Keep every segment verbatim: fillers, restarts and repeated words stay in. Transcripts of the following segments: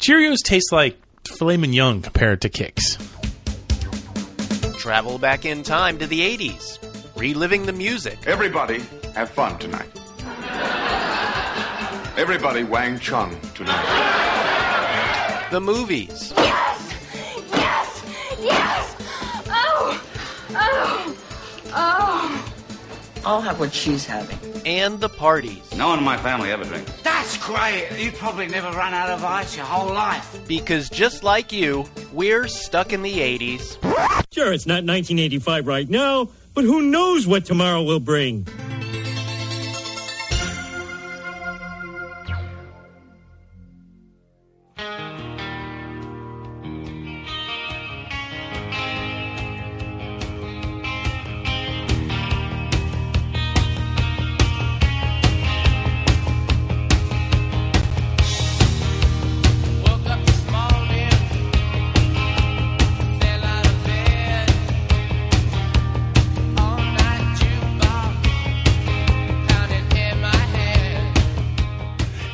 Cheerios taste like filet mignon compared to Kix. Travel back in time to the eighties, reliving the music. Everybody have fun tonight. Everybody Wang Chung tonight. The movies. Yes! Yes! Yes! Oh! Oh! Oh! I'll have what she's having. And the parties. No one in my family ever drinks. That's great. You probably never run out of ice your whole life. Because just like you, we're stuck in the eighties. Sure, it's not nineteen eighty-five right now, but who knows what tomorrow will bring.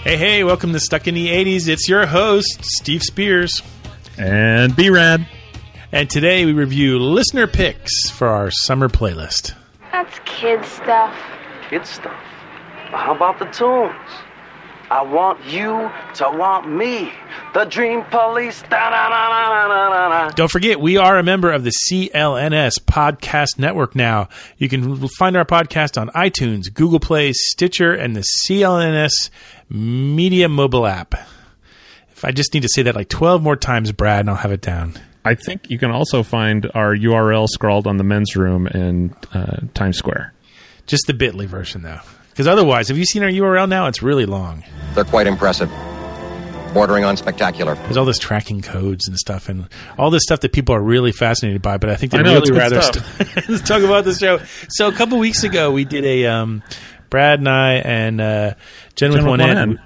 Hey, hey, welcome to Stuck in the eighties. It's your host, Steve Spears. And B-Rad. And today we review listener picks for our summer playlist. That's kid stuff. Kid stuff? How about the tunes? I want you to want me. The Dream Police. Da-na-na-na-na-na-na. Don't forget, we are a member of the C L N S Podcast Network now. You can find our podcast on iTunes, Google Play, Stitcher, and the C L N S Media mobile app. If I just need to say that like twelve more times, Brad, and I'll have it down. I think you can also find our U R L scrawled on the men's room in uh, Times Square. Just the bit dot l y version, though. Because otherwise, have you seen our U R L now? It's really long. They're quite impressive. Bordering on spectacular. There's all this tracking codes and stuff and all this stuff that people are really fascinated by, but I think they'd I know, really rather st- let's talk about this show. So a couple weeks ago, we did a... Um, Brad and I and uh, Jen with one N,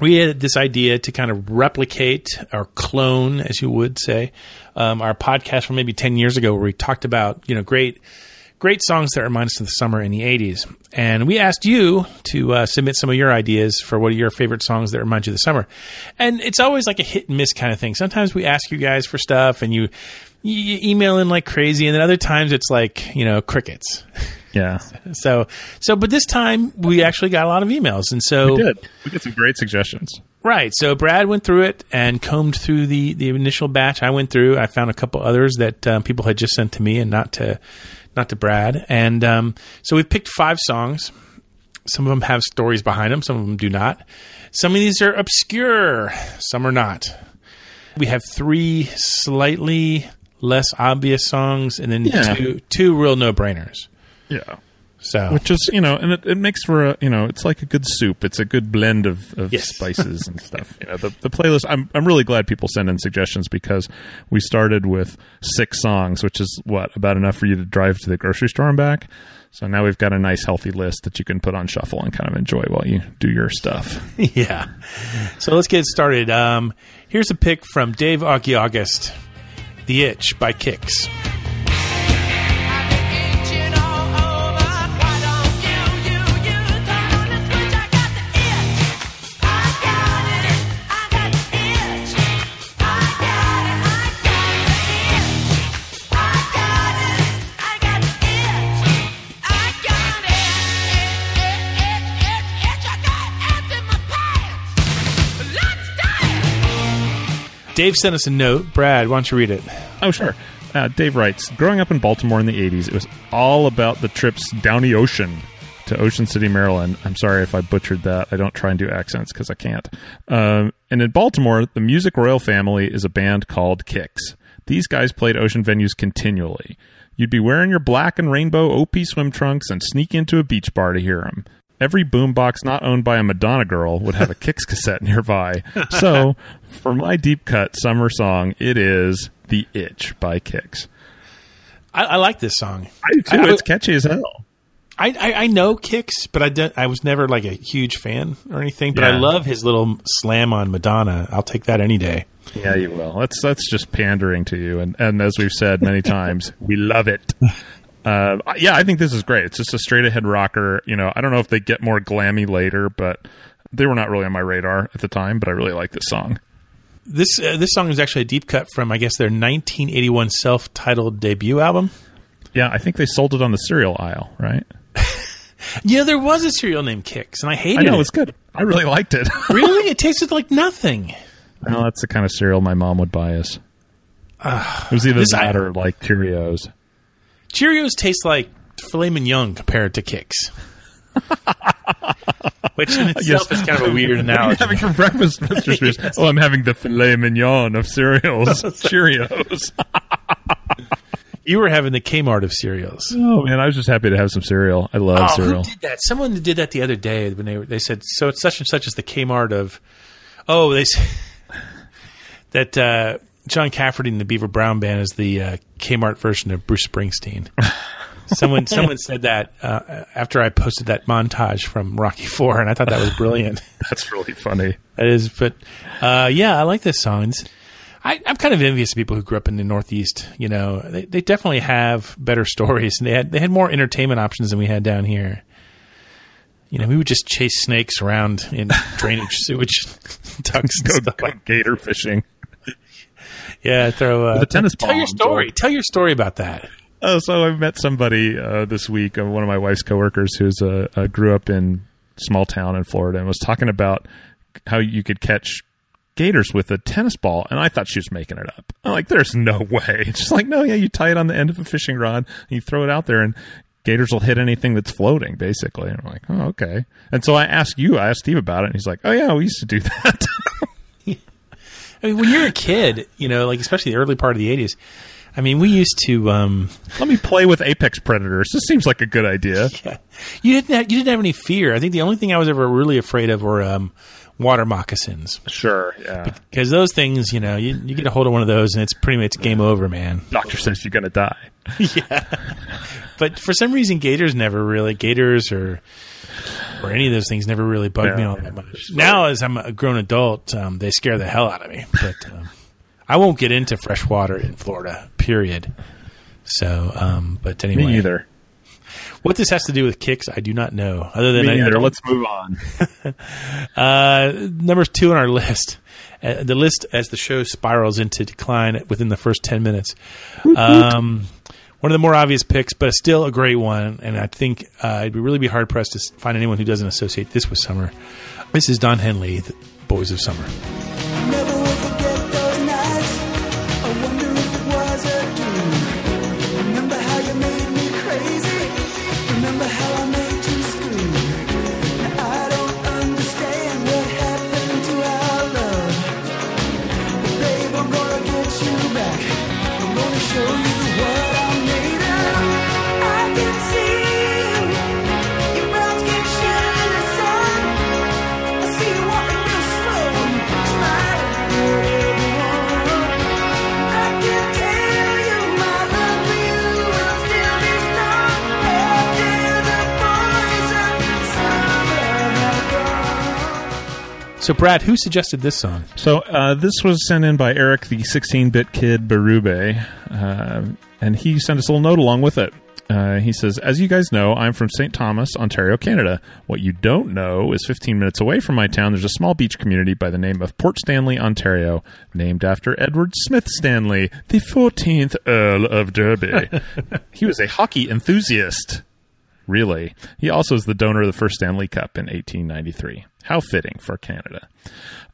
we had this idea to kind of replicate or clone, as you would say, um, our podcast from maybe ten years ago where we talked about, you know, great great songs that remind us of the summer in the eighties. And we asked you to uh, submit some of your ideas for what are your favorite songs that remind you of the summer. And it's always like a hit and miss kind of thing. Sometimes we ask you guys for stuff and you, you email in like crazy, and then other times it's like, you know, crickets. Yeah. So, so, but this time we actually got a lot of emails, and so we did. We did some great suggestions. Right. So Brad went through it and combed through the, the initial batch. I went through. I found a couple others that um, people had just sent to me and not to not to Brad. And um, so we picked five songs. Some of them have stories behind them. Some of them do not. Some of these are obscure. Some are not. We have three slightly less obvious songs, and then yeah. two two real no brainers. Yeah, so which is, you know, and it, it makes for a, you know, it's like a good soup. It's a good blend of, of yes. spices and stuff. You know, the the playlist. I'm I'm really glad people send in suggestions because we started with six songs, which is what about enough for you to drive to the grocery store and back. So now we've got a nice healthy list that you can put on shuffle and kind of enjoy while you do your stuff. Yeah. So let's get started. Um, here's a pick from Dave Augie-August, "The Itch" by Kix. Dave sent us a note. Brad, why don't you read it? Oh, sure. Uh, Dave writes, growing up in Baltimore in the eighties, it was all about the trips down the ocean to Ocean City, Maryland. I'm sorry if I butchered that. I don't try and do accents because I can't. Um, and in Baltimore, the Music Royal Family is a band called Kix. These guys played ocean venues continually. You'd be wearing your black and rainbow O P swim trunks and sneak into a beach bar to hear them. Every boombox not owned by a Madonna girl would have a Kix cassette nearby. So, for my deep cut summer song, it is "The Itch" by Kix. I, I like this song. I do too. I, it's I, catchy as hell. I, I, I know Kix, but I don't, I was never like a huge fan or anything. But yeah. I love his little slam on Madonna. I'll take that any day. Yeah, you will. That's that's just pandering to you. And and as we've said many times, we love it. Uh, yeah, I think this is great. It's just a straight-ahead rocker. You know, I don't know if they get more glammy later, but they were not really on my radar at the time, but I really like this song. This uh, this song is actually a deep cut from, I guess, their nineteen eighty-one self-titled debut album. Yeah, I think they sold it on the cereal aisle, right? Yeah, there was a cereal named Kix, and I hated it. I know, it. It's good. I really liked it. Really? It tasted like nothing. No, that's the kind of cereal my mom would buy us. Uh, it was either that I, or like Cheerios. Cheerios taste like filet mignon compared to Kix. Which in itself yes. is kind of a weird analogy. What are you having for breakfast, Mister Spears? Yes. Oh, I'm having the filet mignon of cereals. Cheerios. You were having the Kmart of cereals. Oh, man, I was just happy to have some cereal. I love oh, cereal. Who did that? Someone did that the other day when they they said, so it's such and such as the Kmart of... Oh, they said that uh, John Cafferty and the Beaver Brown Band is the uh, Kmart version of Bruce Springsteen. Someone someone said that uh, after I posted that montage from Rocky Four, and I thought that was brilliant. That's really funny. That is, but uh, yeah, I like this song. It's, I, I'm kind of envious of people who grew up in the Northeast. You know, they, they definitely have better stories, and they had they had more entertainment options than we had down here. You know, we would just chase snakes around in drainage sewage ducts and go, stuff go like gator fishing. Yeah, throw uh, a tennis ball. Tell your story. Or... Tell your story about that. Oh, so I met somebody uh, this week, uh, one of my wife's coworkers who's uh, uh, grew up in a small town in Florida, and was talking about how you could catch gators with a tennis ball, and I thought she was making it up. I'm like, there's no way. She's like, no, yeah, you tie it on the end of a fishing rod, and you throw it out there, and gators will hit anything that's floating, basically. And I'm like, oh, okay. And so I asked you, I asked Steve about it, and he's like, oh, yeah, we used to do that. I mean, when you're a kid, you know, like especially the early part of the eighties, I mean, we used to... Um, Let me play with apex predators. This seems like a good idea. Yeah. You didn't have, you didn't have any fear. I think the only thing I was ever really afraid of were um, water moccasins. Sure, yeah. Because those things, you know, you, you get a hold of one of those and it's pretty much game over, man. Doctor says you're going to die. Yeah. But for some reason, gators never really... Gators or or any of those things never really bugged yeah, me all yeah. that much. Now, as I'm a grown adult, um, they scare the hell out of me. But... Um, I won't get into fresh water in Florida, period. So, um, but anyway. Me either. What this has to do with Kix, I do not know. Other than Me I, either. Let's move on. uh, number two on our list. Uh, the list as the show spirals into decline within the first ten minutes. Um, one of the more obvious picks, but still a great one. And I think uh, I'd really be hard-pressed to find anyone who doesn't associate this with summer. This is Don Henley, the Boys of Summer. So, Brad, who suggested this song? So, uh, this was sent in by Eric, the sixteen-bit kid Berube, uh, and he sent us a little note along with it. Uh, he says, as you guys know, I'm from Saint Thomas, Ontario, Canada. What you don't know is fifteen minutes away from my town, there's a small beach community by the name of Port Stanley, Ontario, named after Edward Smith Stanley, the fourteenth Earl of Derby. He was a hockey enthusiast. Really. He also is the donor of the first Stanley Cup in eighteen ninety-three. How fitting for Canada.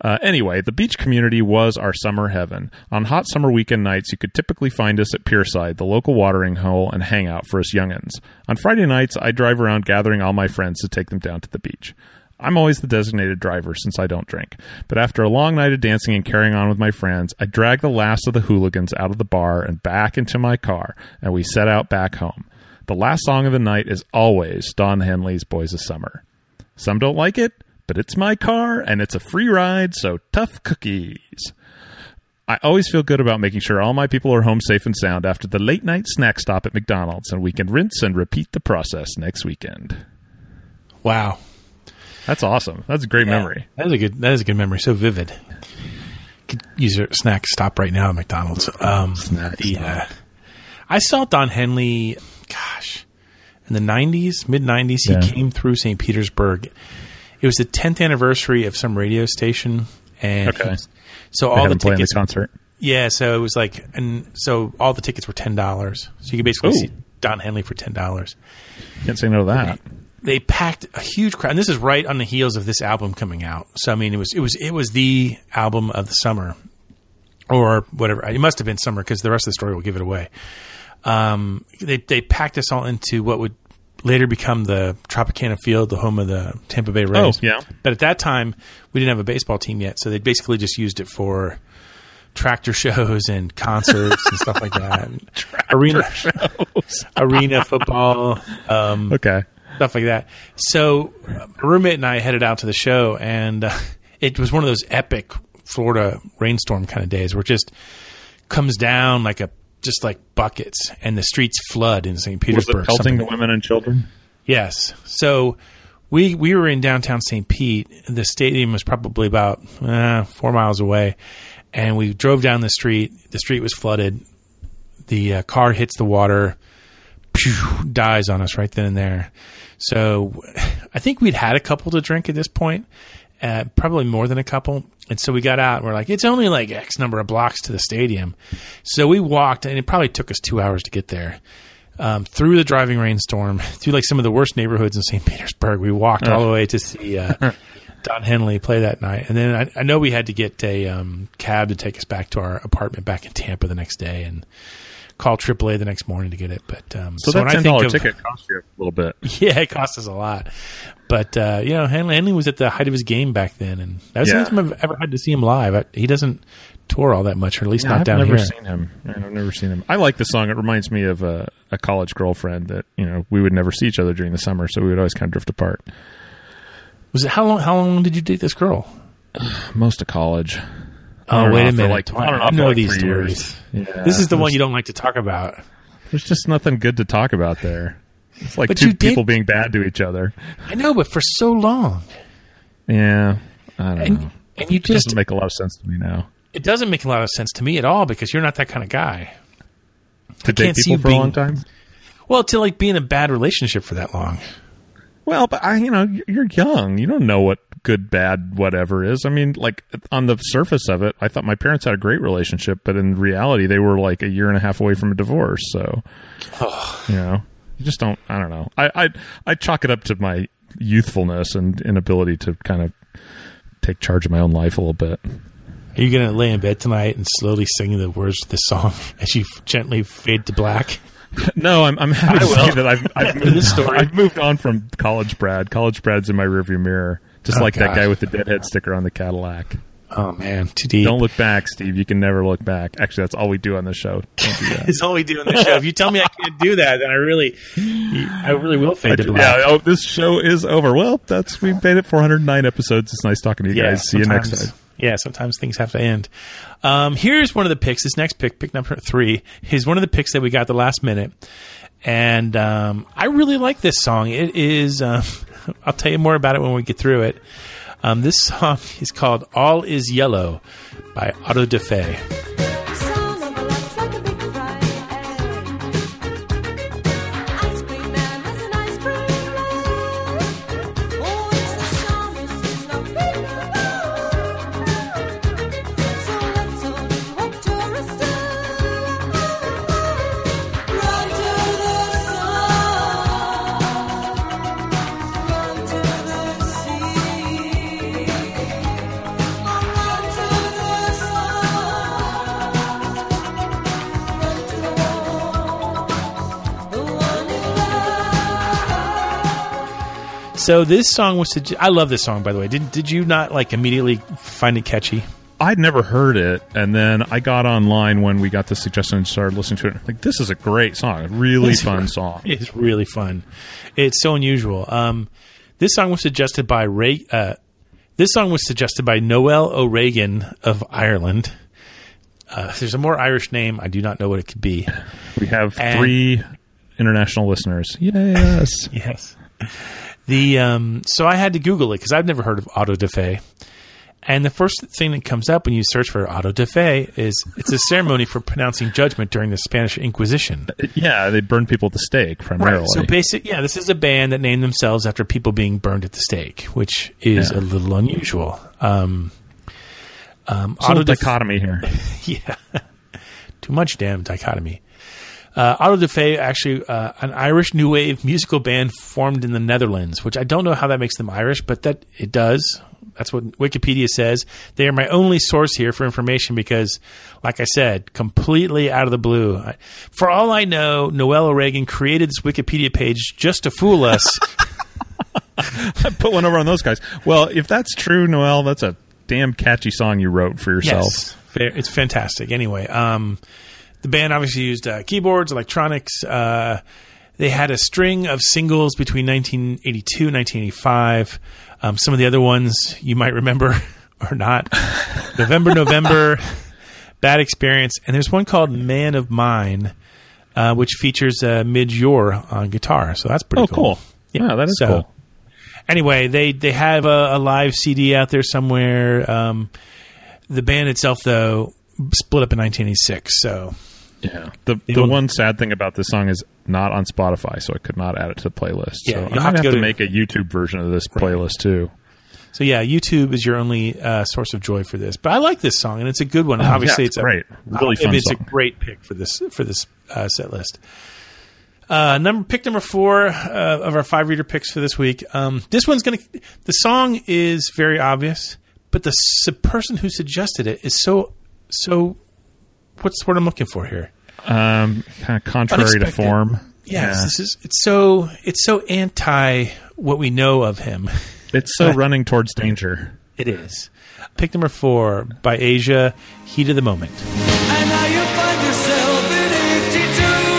Uh, anyway, the beach community was our summer heaven. On hot summer weekend nights, you could typically find us at Pierside, the local watering hole, and hang out for us young'uns. On Friday nights, I drive around gathering all my friends to take them down to the beach. I'm always the designated driver since I don't drink. But after a long night of dancing and carrying on with my friends, I drag the last of the hooligans out of the bar and back into my car, and we set out back home. The last song of the night is always Don Henley's Boys of Summer. Some don't like it, but it's my car, and it's a free ride, so tough cookies. I always feel good about making sure all my people are home safe and sound after the late-night snack stop at McDonald's, and we can rinse and repeat the process next weekend. Wow. That's awesome. That's a great yeah, memory. That is a good, that is a good memory. So vivid. Could use your snack stop right now at McDonald's. Um, snack the, stop. Uh, I saw Don Henley... Gosh, in the nineties, mid-nineties, he yeah. came through Saint Petersburg. It was the tenth anniversary of some radio station, and okay. so all the tickets. The concert. Yeah, so it was like, and so all the tickets were ten dollars. So you could basically Ooh. see Don Henley for ten dollars. Can't say no to that. They, they packed a huge crowd, and this is right on the heels of this album coming out. So I mean, it was it was it was the album of the summer, or whatever. It must have been summer because the rest of the story will give it away. Um, they they packed us all into what would later become the Tropicana Field, the home of the Tampa Bay Rays. Oh, yeah. But at that time, we didn't have a baseball team yet, so they basically just used it for tractor shows and concerts and stuff like that. Arena shows. Arena football. Um, okay. Stuff like that. So my roommate and I headed out to the show, and uh, it was one of those epic Florida rainstorm kind of days where it just comes down like a just like buckets, and the streets flood in Saint Petersburg. Was it pelting the women and children? Yes. So we we were in downtown Saint Pete. The stadium was probably about uh, four miles away, and we drove down the street. The street was flooded. The uh, car hits the water, pew, dies on us right then and there. So I think we'd had a couple to drink at this point, uh, probably more than a couple. And so we got out and we're like, it's only like X number of blocks to the stadium. So we walked, and it probably took us two hours to get there. Um, through the driving rainstorm, through like some of the worst neighborhoods in Saint Petersburg, we walked all the way to see uh, Don Henley play that night. And then I, I know we had to get a um, cab to take us back to our apartment back in Tampa the next day, and call triple A the next morning to get it. But um, so, so that ten dollar ticket cost you a little bit. Yeah, it cost us a lot. But uh, you know, Henley, Henley was at the height of his game back then, and that was yeah. the only time I've ever had to see him live. I, he doesn't tour all that much, or at least yeah, not I've down here. I've never seen him. I've never seen him. I like the song. It reminds me of a, a college girlfriend that, you know, we would never see each other during the summer, so we would always kind of drift apart. Was it how long? How long did you date this girl? Most of college. Oh, wait a minute. Like, I don't know, I know like these stories. Yeah. This is the one you don't like to talk about. There's just nothing good to talk about there. It's like two people being bad to each other. I know, but for so long. Yeah. I don't and, know. And you it just, doesn't make a lot of sense to me now. It doesn't make a lot of sense to me at all, because you're not that kind of guy. To date people for being, a long time? Well, to like be in a bad relationship for that long. Well, but I, you know, you're young. You don't know what good, bad, whatever is. I mean, like on the surface of it, I thought my parents had a great relationship, but in reality, they were like a year and a half away from a divorce. So, oh. you know, you just don't. I don't know. I, I I chalk it up to my youthfulness and inability to kind of take charge of my own life a little bit. Are you gonna lay in bed tonight and slowly sing the words to this song as you gently fade to black? No, I'm, I'm happy to say that I've, I've, moved, this story. I've moved on from College Brad. College Brad's in my rearview mirror, just oh, like God. That guy with the Deadhead sticker on the Cadillac. Oh, man. Too deep. Don't look back, Steve. You can never look back. Actually, that's all we do on this show. Don't do that. It's all we do on this show. If you tell me I can't do that, then I really I really will fade I, to black. Yeah, oh, this show is over. Well, that's we've made it four hundred nine episodes. It's nice talking to you yeah, guys. See you next time. Yeah, sometimes things have to end. Um, here's one of the picks. This next pick, pick number three, is one of the picks that we got the last minute. And um, I really like this song. It is, uh, I'll tell you more about it when we get through it. Um, this song is called All Is Yellow by Auto-da-Fé. So this song was – I love this song, by the way. Did did you not like immediately find it catchy? I'd never heard it, and then I got online when we got the suggestion and started listening to it. I'm like, this is a great song, a really it's, fun song. It's really fun. It's so unusual. Um, this song was suggested by Ray, uh, this song was suggested by Noel O'Regan of Ireland. Uh, there's a more Irish name. I do not know what it could be. We have and, three international listeners. Yes. Yes. The um, so I had to Google it because I've never heard of Auto-da-Fé, and the first thing that comes up when you search for Auto-da-Fé is it's a ceremony for pronouncing judgment during the Spanish Inquisition. Yeah, they burned people at the stake primarily. Right. So basically, yeah, this is a band that named themselves after people being burned at the stake, which is yeah. a little unusual. Um, Um, auto dichotomy here. Yeah. Too much damn dichotomy. Uh, Auto-da-Fé, actually uh, an Irish new wave musical band formed in the Netherlands, which I don't know how that makes them Irish, but that it does. That's what Wikipedia says. They are my only source here for information because, like I said, completely out of the blue. For all I know, Noel O'Regan created this Wikipedia page just to fool us. Put one over on those guys. Well, if that's true, Noel, that's a damn catchy song you wrote for yourself. Yes, it's fantastic. Anyway, um, the band obviously used uh, keyboards, electronics. Uh, they had a string of singles between nineteen eighty-two and nineteen eighty-five. Um, some of the other ones you might remember or not. November, November, Bad Experience. And there's one called Man of Mine, uh, which features uh, Midge Ure on guitar. So that's pretty oh, cool. Oh, cool. Yeah, yeah, that is so cool. Anyway, they, they have a, a live C D out there somewhere. Um, the band itself, though, split up in nineteen eighty-six. So yeah, the the one sad thing about this song is not on Spotify, so I could not add it to the playlist. Yeah, so I'm gonna have, have to, to make a YouTube version of this right. playlist too. So yeah, YouTube is your only uh, source of joy for this. But I like this song, and it's a good one. Oh, obviously, yeah, it's, it's great, a, really fun. It's song. a great pick for this for this uh, set list. Uh, number pick number four uh, of our five reader picks for this week. Um, this one's gonna. The song is very obvious, but the su- person who suggested it is so so. What's the word I'm looking for here? Um, kind of contrary Unexpected. to form. Yes, yeah. This is it's so it's so anti what we know of him. It's so running towards danger. It is. Pick number four by Asia, Heat of the Moment. And now you find yourself in eighty-two.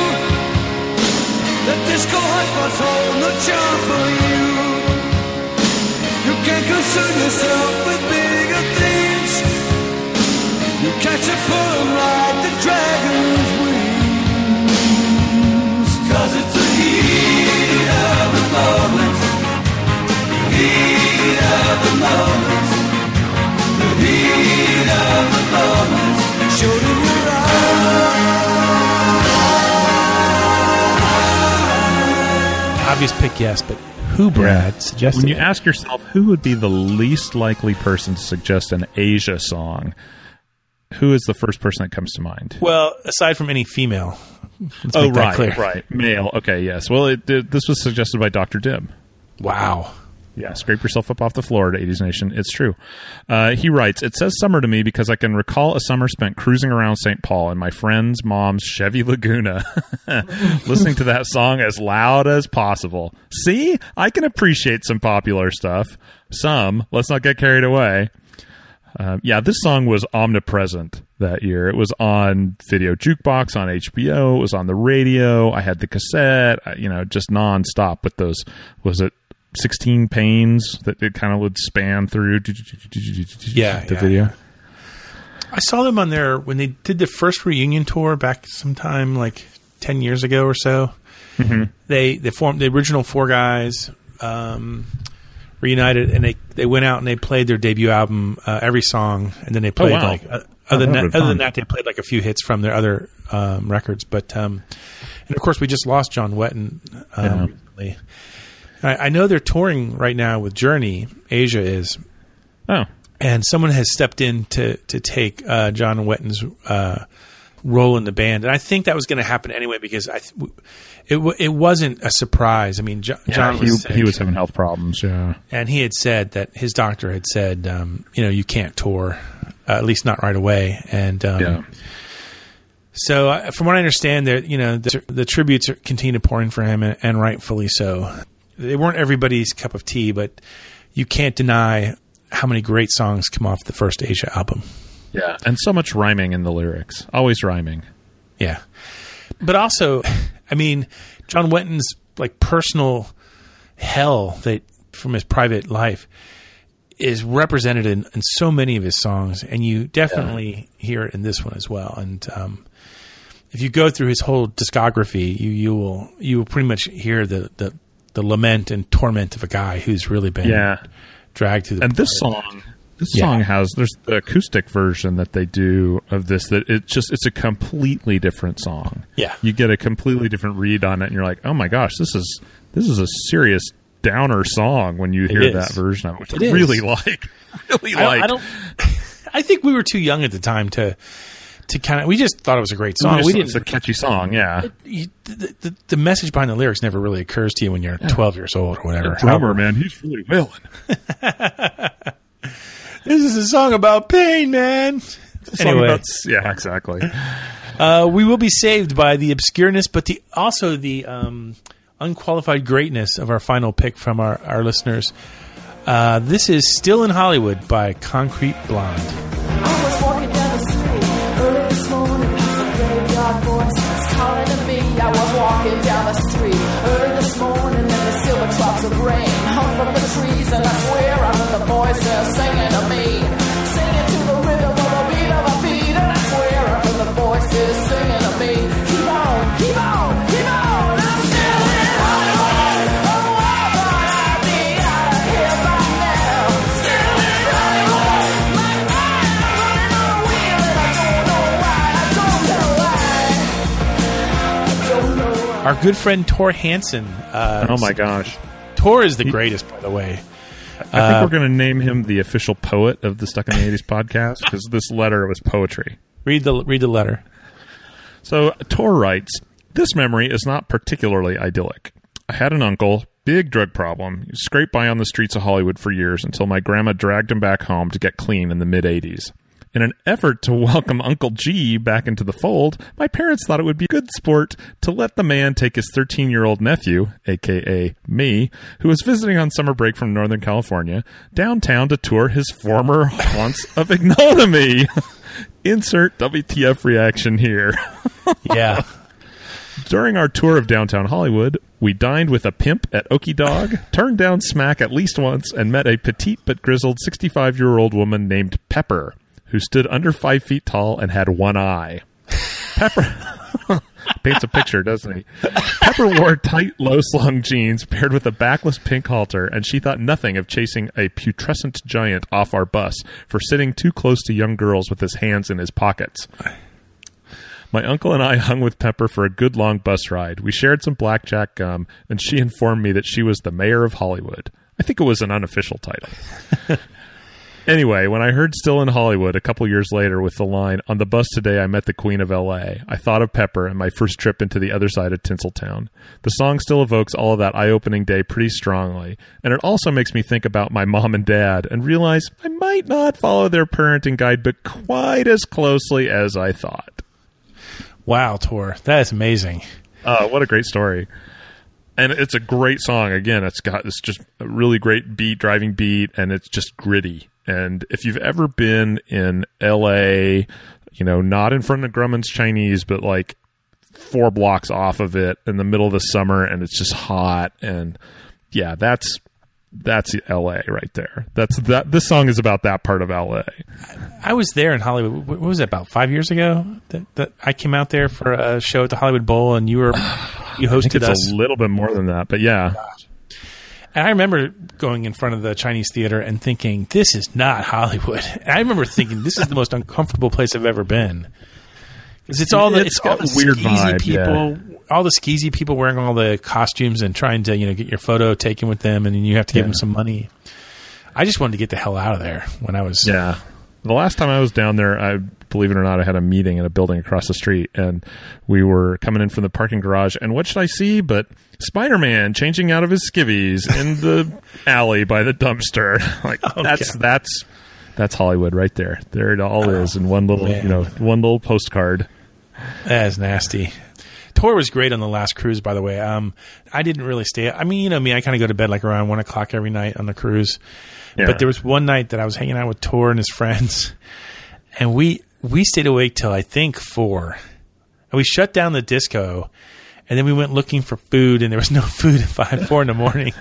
That disco hype was all the charm for you. You can't concern yourself with bigger things. You catch a pull like the dragon's wings. 'Cause it's the heat of the moment. The heat of the moment. The heat of the moment. Shooting your eyes. Obvious pick, yes, but who, Brad, yeah. suggested? When you it? ask yourself who would be the least likely person to suggest an Asia song, who is the first person that comes to mind? Well, aside from any female. Let's oh, make right, that clear. right. Male. Okay, yes. Well, it, it, this was suggested by Doctor Dim. Wow. Yeah, scrape yourself up off the floor at eighties Nation. It's true. Uh, he writes, it says summer to me because I can recall a summer spent cruising around Saint Paul in my friend's mom's Chevy Laguna, listening to that song as loud as possible. See? I can appreciate some popular stuff. Some. Let's not get carried away. Uh, yeah, this song was omnipresent that year. It was on Video Jukebox, on H B O, it was on the radio. I had the cassette, you know, just nonstop with those, was it sixteen panes that it kind of would span through yeah, the yeah, video? Yeah. I saw them on their, when they did the first reunion tour back sometime like ten years ago or so, mm-hmm. they, they formed the original four guys, um, reunited, and they, they went out and they played their debut album, uh, every song, and then they played oh, wow. like uh, other than that, other than that they played like a few hits from their other um, records. But um, and of course we just lost John Wetton um, yeah. recently. I, I know they're touring right now with Journey. Asia is, oh, and someone has stepped in to to take uh, John Wetton's uh, role in the band, and I think that was going to happen anyway because I. Th- It w- it wasn't a surprise. I mean, John, yeah, John was he, sick. He was having health problems, yeah. And he had said that his doctor had said, um, you know, you can't tour, uh, at least not right away. And um, yeah. so uh, from what I understand, there, you know, the, the tributes are, continue to pour in for him, and, and rightfully so. They weren't everybody's cup of tea, but you can't deny how many great songs come off the first Asia album. Yeah, and so much rhyming in the lyrics. Always rhyming. Yeah. But also... I mean, John Wetton's like personal hell that from his private life is represented in, in so many of his songs, and you definitely yeah. hear it in this one as well. And um, if you go through his whole discography, you you will you will pretty much hear the the, the lament and torment of a guy who's really been yeah. dragged to the. And this song. This yeah. song has, there's the acoustic version that they do of this that it's just, it's a completely different song. Yeah. You get a completely different read on it and you're like, oh my gosh, this is, this is a serious downer song when you hear that version of it, which it I is. really like. really I, like. I don't, I think we were too young at the time to to kind of. We just thought it was a great song. We, we didn't. It was a catchy song. Yeah. It, you, the, the, the message behind the lyrics never really occurs to you when you're yeah. twelve years old or whatever. The drummer, man, he's really willing. This is a song about pain, man. Anyway, about, yeah, exactly. Uh, we will be saved by the obscureness, but the also the um, unqualified greatness of our final pick from our, our listeners. Uh, this is Still in Hollywood by Concrete Blonde. I was walking down the street early this morning. Some graveyard voices calling to me. I was walking down the street early this morning, and the silver drops of rain hung from the trees, and I swear I heard the voices singing to me, singing to the rhythm of the beat of my feet, and I swear I heard the voices singing to me. Keep on, keep on, keep on. I'm still in Hollywood. Our good friend Tor Hansen. Uh, oh my gosh, Tor is the greatest, by the way. I think uh, we're going to name him the official poet of the Stuck in the eighties podcast, because this letter was poetry. Read the read the letter. So Tor writes, "This memory is not particularly idyllic. I had an uncle, big drug problem. He scraped by on the streets of Hollywood for years until my grandma dragged him back home to get clean in the mid eighties. In an effort to welcome Uncle G back into the fold, my parents thought it would be good sport to let the man take his thirteen-year-old nephew, a k a me, who was visiting on summer break from Northern California, downtown to tour his former haunts of ignominy." Insert W T F reaction here. Yeah. "During our tour of downtown Hollywood, we dined with a pimp at Okie Dog, turned down smack at least once, and met a petite but grizzled sixty-five-year-old woman named Pepper, who stood under five feet tall and had one eye." Pepper paints a picture, doesn't he? "Pepper wore tight, low-slung jeans paired with a backless pink halter, and she thought nothing of chasing a putrescent giant off our bus for sitting too close to young girls with his hands in his pockets. My uncle and I hung with Pepper for a good long bus ride. We shared some blackjack gum, and she informed me that she was the mayor of Hollywood." I think it was an unofficial title. "Anyway, when I heard Still in Hollywood a couple years later with the line, 'On the bus today I met the Queen of L A,' I thought of Pepper and my first trip into the other side of Tinseltown. The song still evokes all of that eye-opening day pretty strongly, and it also makes me think about my mom and dad and realize I might not follow their parenting guidebook quite as closely as I thought." Wow, Tor. That is amazing. Uh, what a great story. And it's a great song. Again, it's got this just a really great beat, driving beat, and it's just gritty. And if you've ever been in L A, you know, not in front of Grumman's Chinese, but like four blocks off of it in the middle of the summer, and it's just hot, and yeah, that's that's L A right there. That's that. This song is about that part of L A. I was there in Hollywood. What was it, about five years ago? That, that I came out there for a show at the Hollywood Bowl, and you were you hosted I think it's us a little bit more than that, but yeah. And I remember going in front of the Chinese theater and thinking, this is not Hollywood. And I remember thinking, this is the most uncomfortable place I've ever been. Because it's all the, it's it's all the weird skeezy vibe, people, yeah. all the skeezy people wearing all the costumes and trying to, you know, get your photo taken with them, and you have to give yeah. them some money. I just wanted to get the hell out of there when I was... Yeah. The last time I was down there, I believe it or not, I had a meeting in a building across the street, and we were coming in from the parking garage, and what should I see but Spider-Man changing out of his skivvies in the alley by the dumpster. Like okay. that's that's that's Hollywood right there. There it all oh, is in one little man. you know one little postcard. That is nasty. Tor was great on the last cruise, by the way. Um, I didn't really stay. I mean, you know me, I kind of go to bed like around one o'clock every night on the cruise. Yeah. But there was one night that I was hanging out with Tor and his friends, and we we stayed awake till I think four. And we shut down the disco, and then we went looking for food, and there was no food at five four in the morning.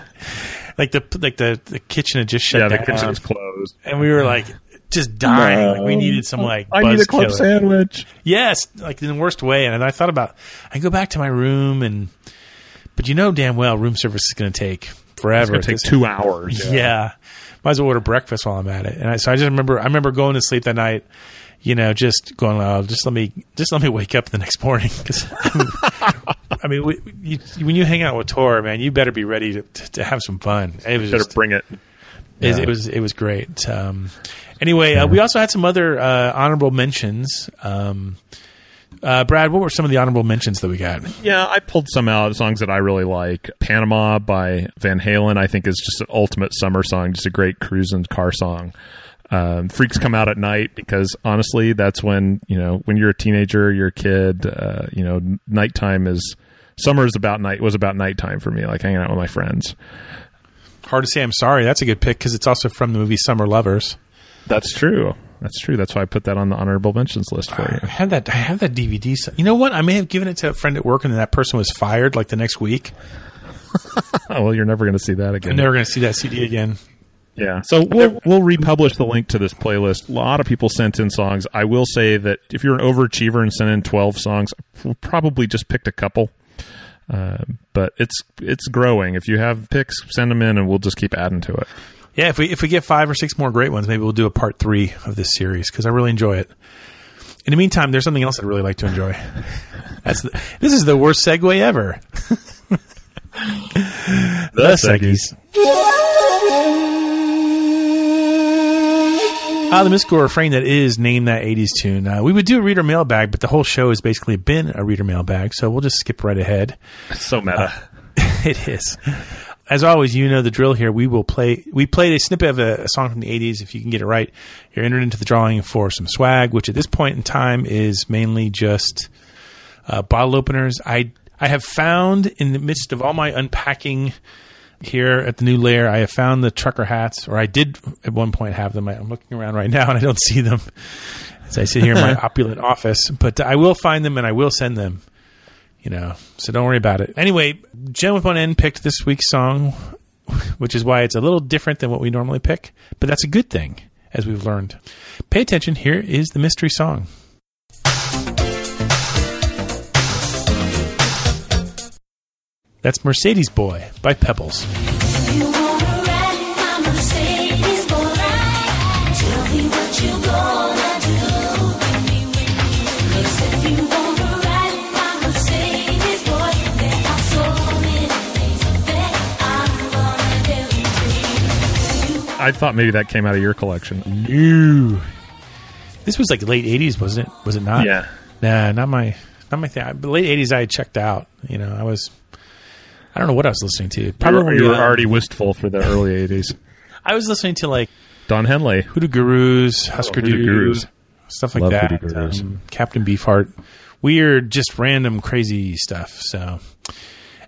Like the like the, the kitchen had just shut yeah, down. Yeah, the kitchen was closed, and we were like just dying. No. Like we needed some like buzz I need a club killer. sandwich. Yes, like in the worst way. And I thought about I go back to my room, and but you know damn well room service is going to take forever. It's going to take two hours. Yeah. yeah. Might as well order breakfast while I'm at it. And I, so I just remember, I remember going to sleep that night, you know, just going, oh, just let me, just let me wake up the next morning. Cause I mean, we, you, when you hang out with Tor, man, you better be ready to, to have some fun. It was better just, bring it. It, yeah. it was, it was great. Um, Anyway, uh, we also had some other uh, honorable mentions. Um, uh, Brad, what were some of the honorable mentions that we got? Yeah, I pulled some out, songs that I really like. Panama by Van Halen, I think, is just an ultimate summer song, just a great cruise and car song. Um, Freaks Come Out at Night, because honestly, that's when, you know, when you're a teenager, you're a kid, uh, you know, nighttime is, summer is about night, was about nighttime for me, like hanging out with my friends. Hard to Say I'm Sorry. That's a good pick because it's also from the movie Summer Lovers. That's true. That's true. That's why I put that on the honorable mentions list for you. I have that, I have that D V D. You know what? I may have given it to a friend at work and that person was fired like the next week. Well, you're never going to see that again. I'm never going to see that C D again. Yeah. So we'll we'll republish the link to this playlist. A lot of people sent in songs. I will say that if you're an overachiever and sent in twelve songs, we'll probably just picked a couple. Uh, but it's it's growing. If you have picks, send them in, and we'll just keep adding to it. Yeah. If we if we get five or six more great ones, maybe we'll do a part three of this series because I really enjoy it. In the meantime, there's something else I'd really like to enjoy. That's the, this is the worst segue ever. the the Seggies. Seggies. Ah, uh, the mystical refrain that is Name That eighties Tune. Uh, we would do a reader mailbag, but the whole show has basically been a reader mailbag, so we'll just skip right ahead. It's so meta. Uh, it is. As always, you know the drill here. We will play. We played a snippet of a, a song from the eighties. If you can get it right, you're entered into the drawing for some swag, which at this point in time is mainly just uh, bottle openers. I I have found in the midst of all my unpacking here at the new lair, I have found the trucker hats, or I did at one point have them. I, I'm looking around right now, and I don't see them as I sit here in my opulent office. But I will find them, and I will send them, you know, so don't worry about it. Anyway, Jen with One End picked this week's song, which is why it's a little different than what we normally pick. But that's a good thing, as we've learned. Pay attention. Here is the mystery song. That's Mercedes Boy by Pebbles. You wanna ride my Mercedes Boy ride? Tell me what you gonna do with me, with me. 'Cause if you wanna ride my Mercedes Boy, there are so many things that I'm gonna do to you. I thought maybe that came out of your collection. No. This was like late eighties, wasn't it? Was it not? Yeah. Nah, not my not my thing. Late eighties I checked out. You know, I was... I don't know what I was listening to. Probably you were, you were already wistful for the early eighties. I was listening to like Don Henley, Hoodoo Gurus, Husker oh, Du, Gurus. Stuff like Love that. Gurus. Um, Captain Beefheart, weird, just random, crazy stuff. So,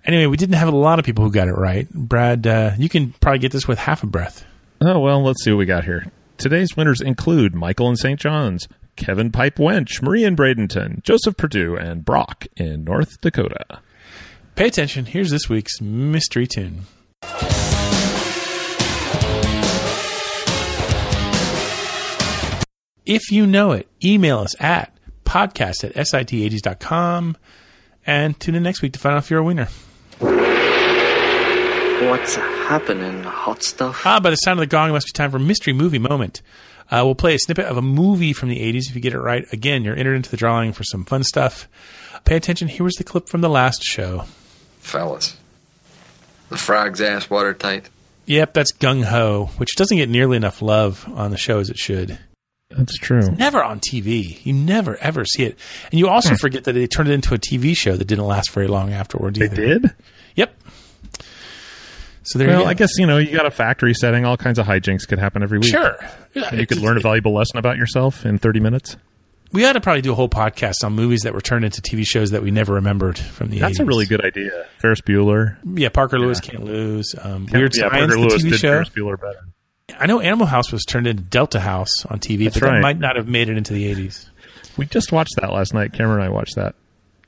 anyway, we didn't have a lot of people who got it right. Brad, uh, you can probably get this with half a breath. Oh well, let's see what we got here. Today's winners include Michael in Saint John's, Kevin Pipe Wench, Marie in Bradenton, Joseph Perdue, and Brock in North Dakota. Pay attention. Here's this week's mystery tune. If you know it, email us at podcast at sit eighties dot com and tune in next week to find out if you're a winner. What's happening, hot stuff? Ah, by the sound of the gong, it must be time for Mystery Movie Moment. Uh, we'll play a snippet of a movie from the eighties. If you get it right, again, you're entered into the drawing for some fun stuff. Pay attention. Here was the clip from the last show. Fellas, the frog's ass watertight. Yep, that's Gung Ho, which doesn't get nearly enough love on the show as it should. That's true. It's never on T V. You never, ever see it. And you also forget that they turned it into a T V show that didn't last very long afterwards either. They did? Yep. So there well, you go. I guess, you know, you got a factory setting. All kinds of hijinks could happen every week. Sure. Yeah, you could learn a valuable lesson about yourself in thirty minutes. We ought to probably do a whole podcast on movies that were turned into T V shows that we never remembered from the That's eighties. That's a really good idea. Ferris Bueller. Yeah, Parker yeah. Lewis Can't Lose. Um, Can't, Weird yeah, Science, Parker the Lewis T V did show. Ferris Bueller better. I know Animal House was turned into Delta House on T V, That's but right. that might not have made it into the eighties. We just watched that last night. Cameron and I watched that.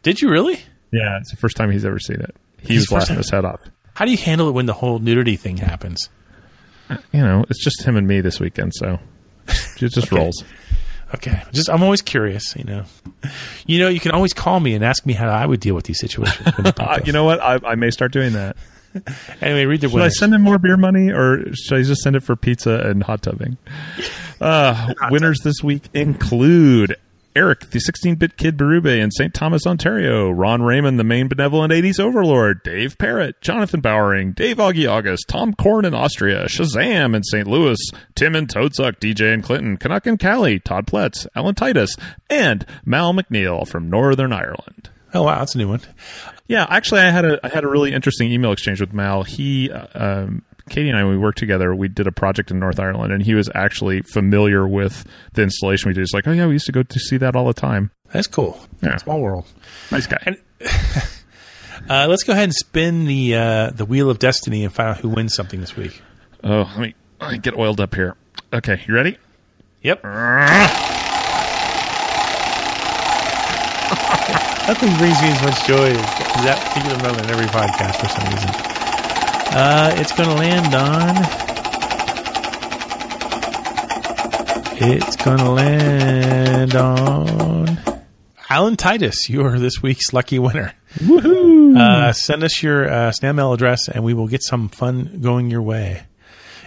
Did you really? Yeah, it's the first time he's ever seen it. He was laughing his head off. How do you handle it when the whole nudity thing happens? You know, it's just him and me this weekend, so it just okay. rolls. Okay. Just I'm always curious, you know. You know, you can always call me and ask me how I would deal with these situations. You know what? I, I may start doing that. Anyway, read the Should winners. I send him more beer money, or should I just send it for pizza and hot tubbing? Uh, hot winners tub. This week include Eric, the sixteen-bit kid Berube in Saint Thomas, Ontario, Ron Raymond, the main benevolent eighties overlord, Dave Parrott, Jonathan Bowering, Dave Augie August, Tom Korn in Austria, Shazam in Saint Louis, Tim and Toadsuck, D J and Clinton, Canuck and Callie, Todd Pletz, Alan Titus, and Mal McNeil from Northern Ireland. Oh, wow, that's a new one. Yeah, actually, I had a I had a really interesting email exchange with Mal. He... Uh, um, Katie and I, when we worked together, we did a project in North Ireland, and he was actually familiar with the installation we did. He's like, oh, yeah, we used to go to see that all the time. That's cool. Yeah. Small world. Nice guy. And, uh, let's go ahead and spin the uh, the Wheel of Destiny and find out who wins something this week. Oh, let me, let me get oiled up here. Okay, you ready? Yep. Nothing brings me as much joy as that particular moment in every podcast for some reason. Uh, it's going to land on... It's going to land on... Alan Titus, you are this week's lucky winner. Woohoo! Uh, send us your uh, snail mail address, and we will get some fun going your way.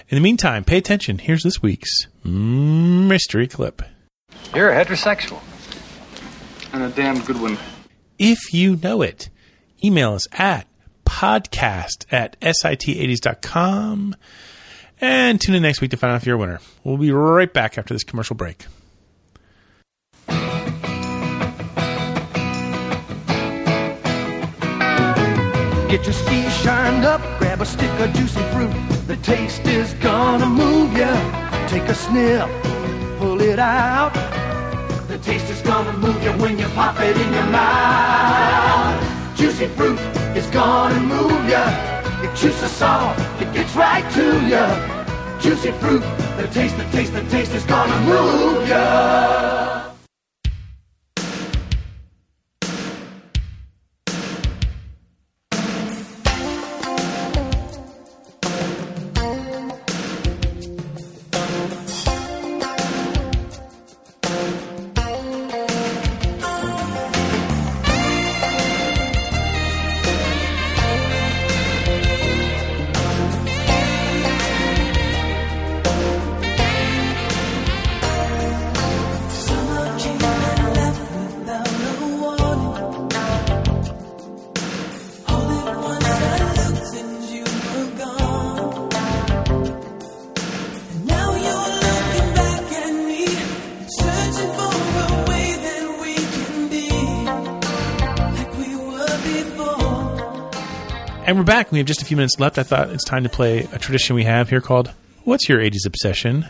In the meantime, pay attention. Here's this week's mystery clip. You're a heterosexual. And a damn good one. If you know it, email us at podcast at sit eighties dot com and tune in next week to find out if you're a winner. We'll be right back after this commercial break. Get your skis shined up, grab a stick of juicy fruit. The taste is gonna move ya. Take a sniff, pull it out. The taste is gonna move ya when you pop it in your mouth. Juicy fruit. It's gonna move ya. It chews us all. It gets right to ya. Juicy fruit. The taste, the taste, the taste is gonna move ya. And we're back. We have just a few minutes left. I thought it's time to play a tradition we have here called What's Your eighties Obsession?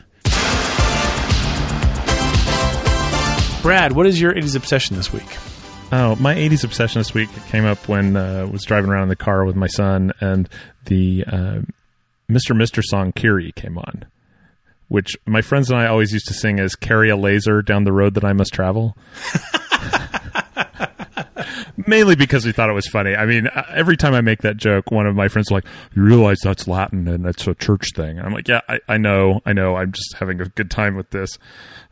Brad, what is your eighties obsession this week? Oh, my eighties obsession this week came up when I uh, was driving around in the car with my son, and the uh, Mister Mister song Kiri came on, which my friends and I always used to sing as Carry a Laser Down the Road That I Must Travel. Mainly because we thought it was funny. I mean, every time I make that joke, one of my friends is like, you realize that's Latin and that's a church thing. And I'm like, yeah, I, I know. I know. I'm just having a good time with this.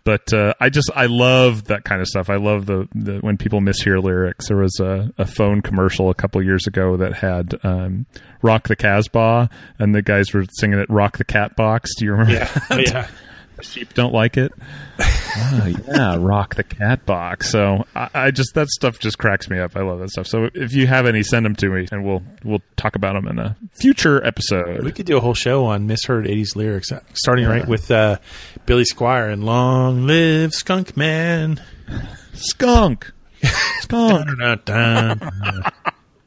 But uh, I just, I love that kind of stuff. I love the, the when people mishear lyrics. There was a, a phone commercial a couple years ago that had um, Rock the Casbah, and the guys were singing it, Rock the Cat Box. Do you remember yeah. that? Yeah. Sheep don't like it. Oh, yeah, Rock the Cat Box. So I, I just that stuff just cracks me up. I love that stuff. So if you have any, send them to me, and we'll we'll talk about them in a future episode. We could do a whole show on misheard eighties lyrics, starting yeah. right with uh, Billy Squire and "Long Live Skunk Man." Skunk, skunk. Dun, dun, dun.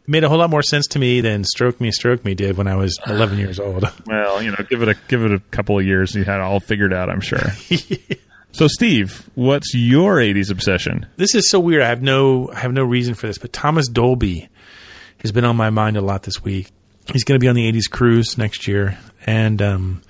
Made a whole lot more sense to me than "Stroke Me, Stroke Me" did when I was eleven years old. Well, you know, give it a give it a couple of years, and you had it all figured out, I'm sure. yeah. So, Steve, what's your eighties obsession? This is so weird. I have no I have no reason for this, but Thomas Dolby has been on my mind a lot this week. He's going to be on the eighties cruise next year, and um,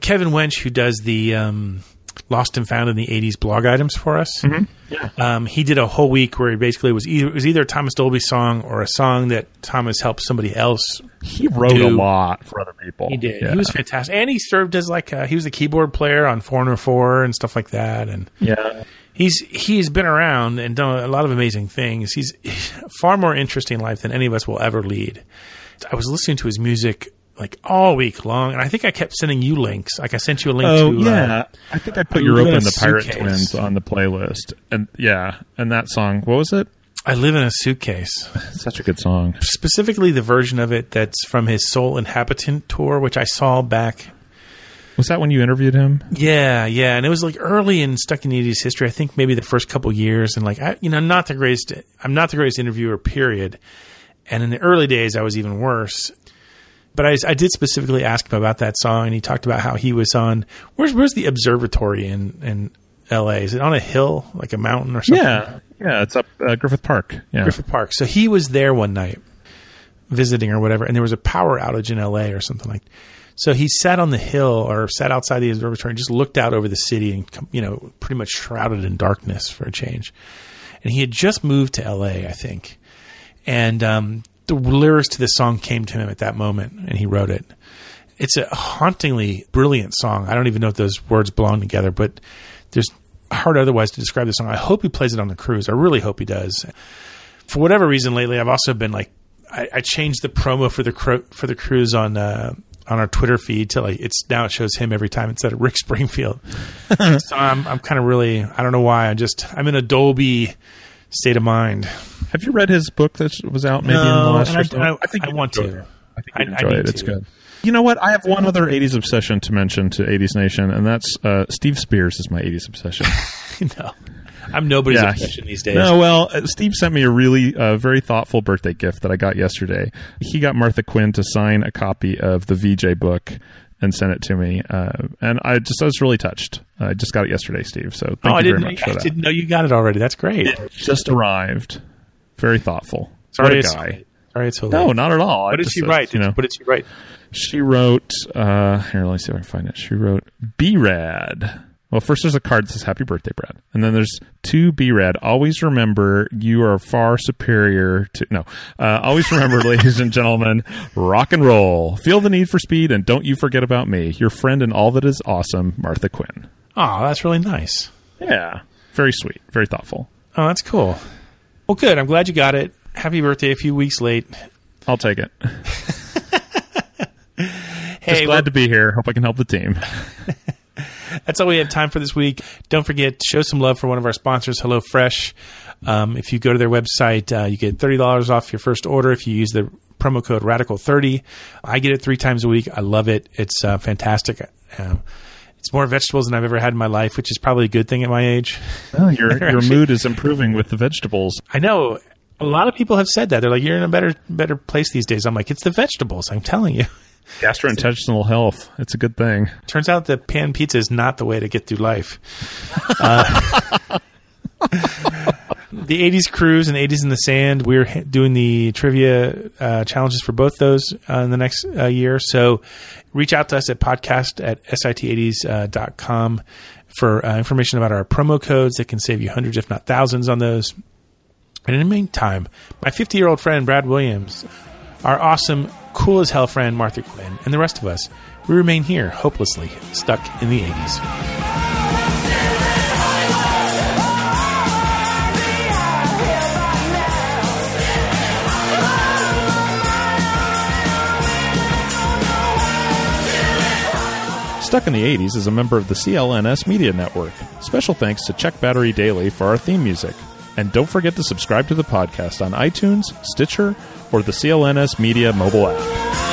Kevin Wench, who does the um, Lost and Found in the eighties blog items for us. Mm-hmm. Yeah. Um, he did a whole week where he basically was either, it was either a Thomas Dolby song or a song that Thomas helped somebody else. He wrote do. a lot for other people. He did. Yeah. He was fantastic. And he served as like a, he was a keyboard player on four oh four and stuff like that. And yeah, he's, he's been around and done a lot of amazing things. He's far more interesting in life than any of us will ever lead. I was listening to his music like all week long, and I think I kept sending you links. Like I sent you a link. Oh, to Oh yeah, uh, I think I put Europa and the Pirate Suitcase. Twins on the playlist, and yeah, and that song. What was it? I Live in a Suitcase. Such a good song. Specifically, the version of it that's from his Soul Inhabitant tour, which I saw back. Was that when you interviewed him? Yeah, yeah, and it was like early in Stuck in the eighties history. I think maybe the first couple years, and like I, you know, I'm not the greatest. I'm not the greatest interviewer, period. And in the early days, I was even worse. But I, I did specifically ask him about that song, and he talked about how he was on where's where's the observatory in in L A? Is it on a hill, like a mountain or something? Yeah, yeah, it's up uh, Griffith Park. Yeah. Griffith Park. So he was there one night visiting or whatever, and there was a power outage in L A or something like that. So he sat on the hill or sat outside the observatory and just looked out over the city and, you know, pretty much shrouded in darkness for a change. And he had just moved to L A, I think. And um, the lyrics to this song came to him at that moment, and he wrote it. It's a hauntingly brilliant song. I don't even know if those words belong together, but there's hard otherwise to describe the song. I hope he plays it on the cruise. I really hope he does. For whatever reason lately, I've also been like, I, I changed the promo for the cru- for the cruise on uh, on our Twitter feed to like it's now it shows him every time instead of Rick Springfield. So I'm I'm kind of really I don't know why I just I'm in a Dolby state of mind. Have you read his book that was out maybe no, in the last year? I, I, I think I want to. It. I think I, enjoy I it. To. It's good. You know what? I have one other eighties obsession to mention to eighties Nation, and that's uh, Steve Spears is my eighties obsession. No, I'm nobody's yeah. obsession these days. No, well, Steve sent me a really uh, very thoughtful birthday gift that I got yesterday. He got Martha Quinn to sign a copy of the V J book and sent it to me, uh, and I just I was really touched. I just got it yesterday, Steve. So thank oh, you very much for that. I didn't know you got it already. That's great. It just arrived. Very thoughtful. Sorry, what a guy. Sorry, it's so late. No, not at all. What I did just, she write? You know, what did she write? She wrote. Uh, here, let me see if I can find it. She wrote B-Rad. Well, first there's a card that says "Happy Birthday, Brad," and then there's to B-Rad. Always remember, you are far superior to no. Uh, always remember, ladies and gentlemen, rock and roll. Feel the need for speed, and don't you forget about me, your friend, and all that is awesome, Martha Quinn. Oh, that's really nice. Yeah, very sweet, very thoughtful. Oh, that's cool. Well, good. I'm glad you got it. Happy birthday! A few weeks late. I'll take it. Hey, just glad to be here. Hope I can help the team. That's all we have time for this week. Don't forget to show some love for one of our sponsors, HelloFresh. Um, if you go to their website, uh, you get thirty dollars off your first order if you use the promo code Radical thirty. I get it three times a week. I love it. It's uh, fantastic. Uh, it's more vegetables than I've ever had in my life, which is probably a good thing at my age. Oh, your your mood is improving with the vegetables. I know. A lot of people have said that. They're like, you're in a better better place these days. I'm like, it's the vegetables. I'm telling you. Gastrointestinal health. It's a good thing. Turns out that pan pizza is not the way to get through life. Uh, the eighties Cruise and eighties in the Sand, we're doing the trivia uh, challenges for both those uh, in the next uh, year. So reach out to us at podcast at sit eighties dot com for uh, information about our promo codes that can save you hundreds, if not thousands, on those. And in the meantime, my fifty-year-old friend, Brad Williams, our awesome, cool as hell friend, Martha Quinn, and the rest of us, we remain here, hopelessly stuck in the eighties. Stuck in the eighties is a member of the C L N S Media Network. Special thanks to Check Battery Daily for our theme music. And don't forget to subscribe to the podcast on iTunes, Stitcher, or the C L N S Media mobile app.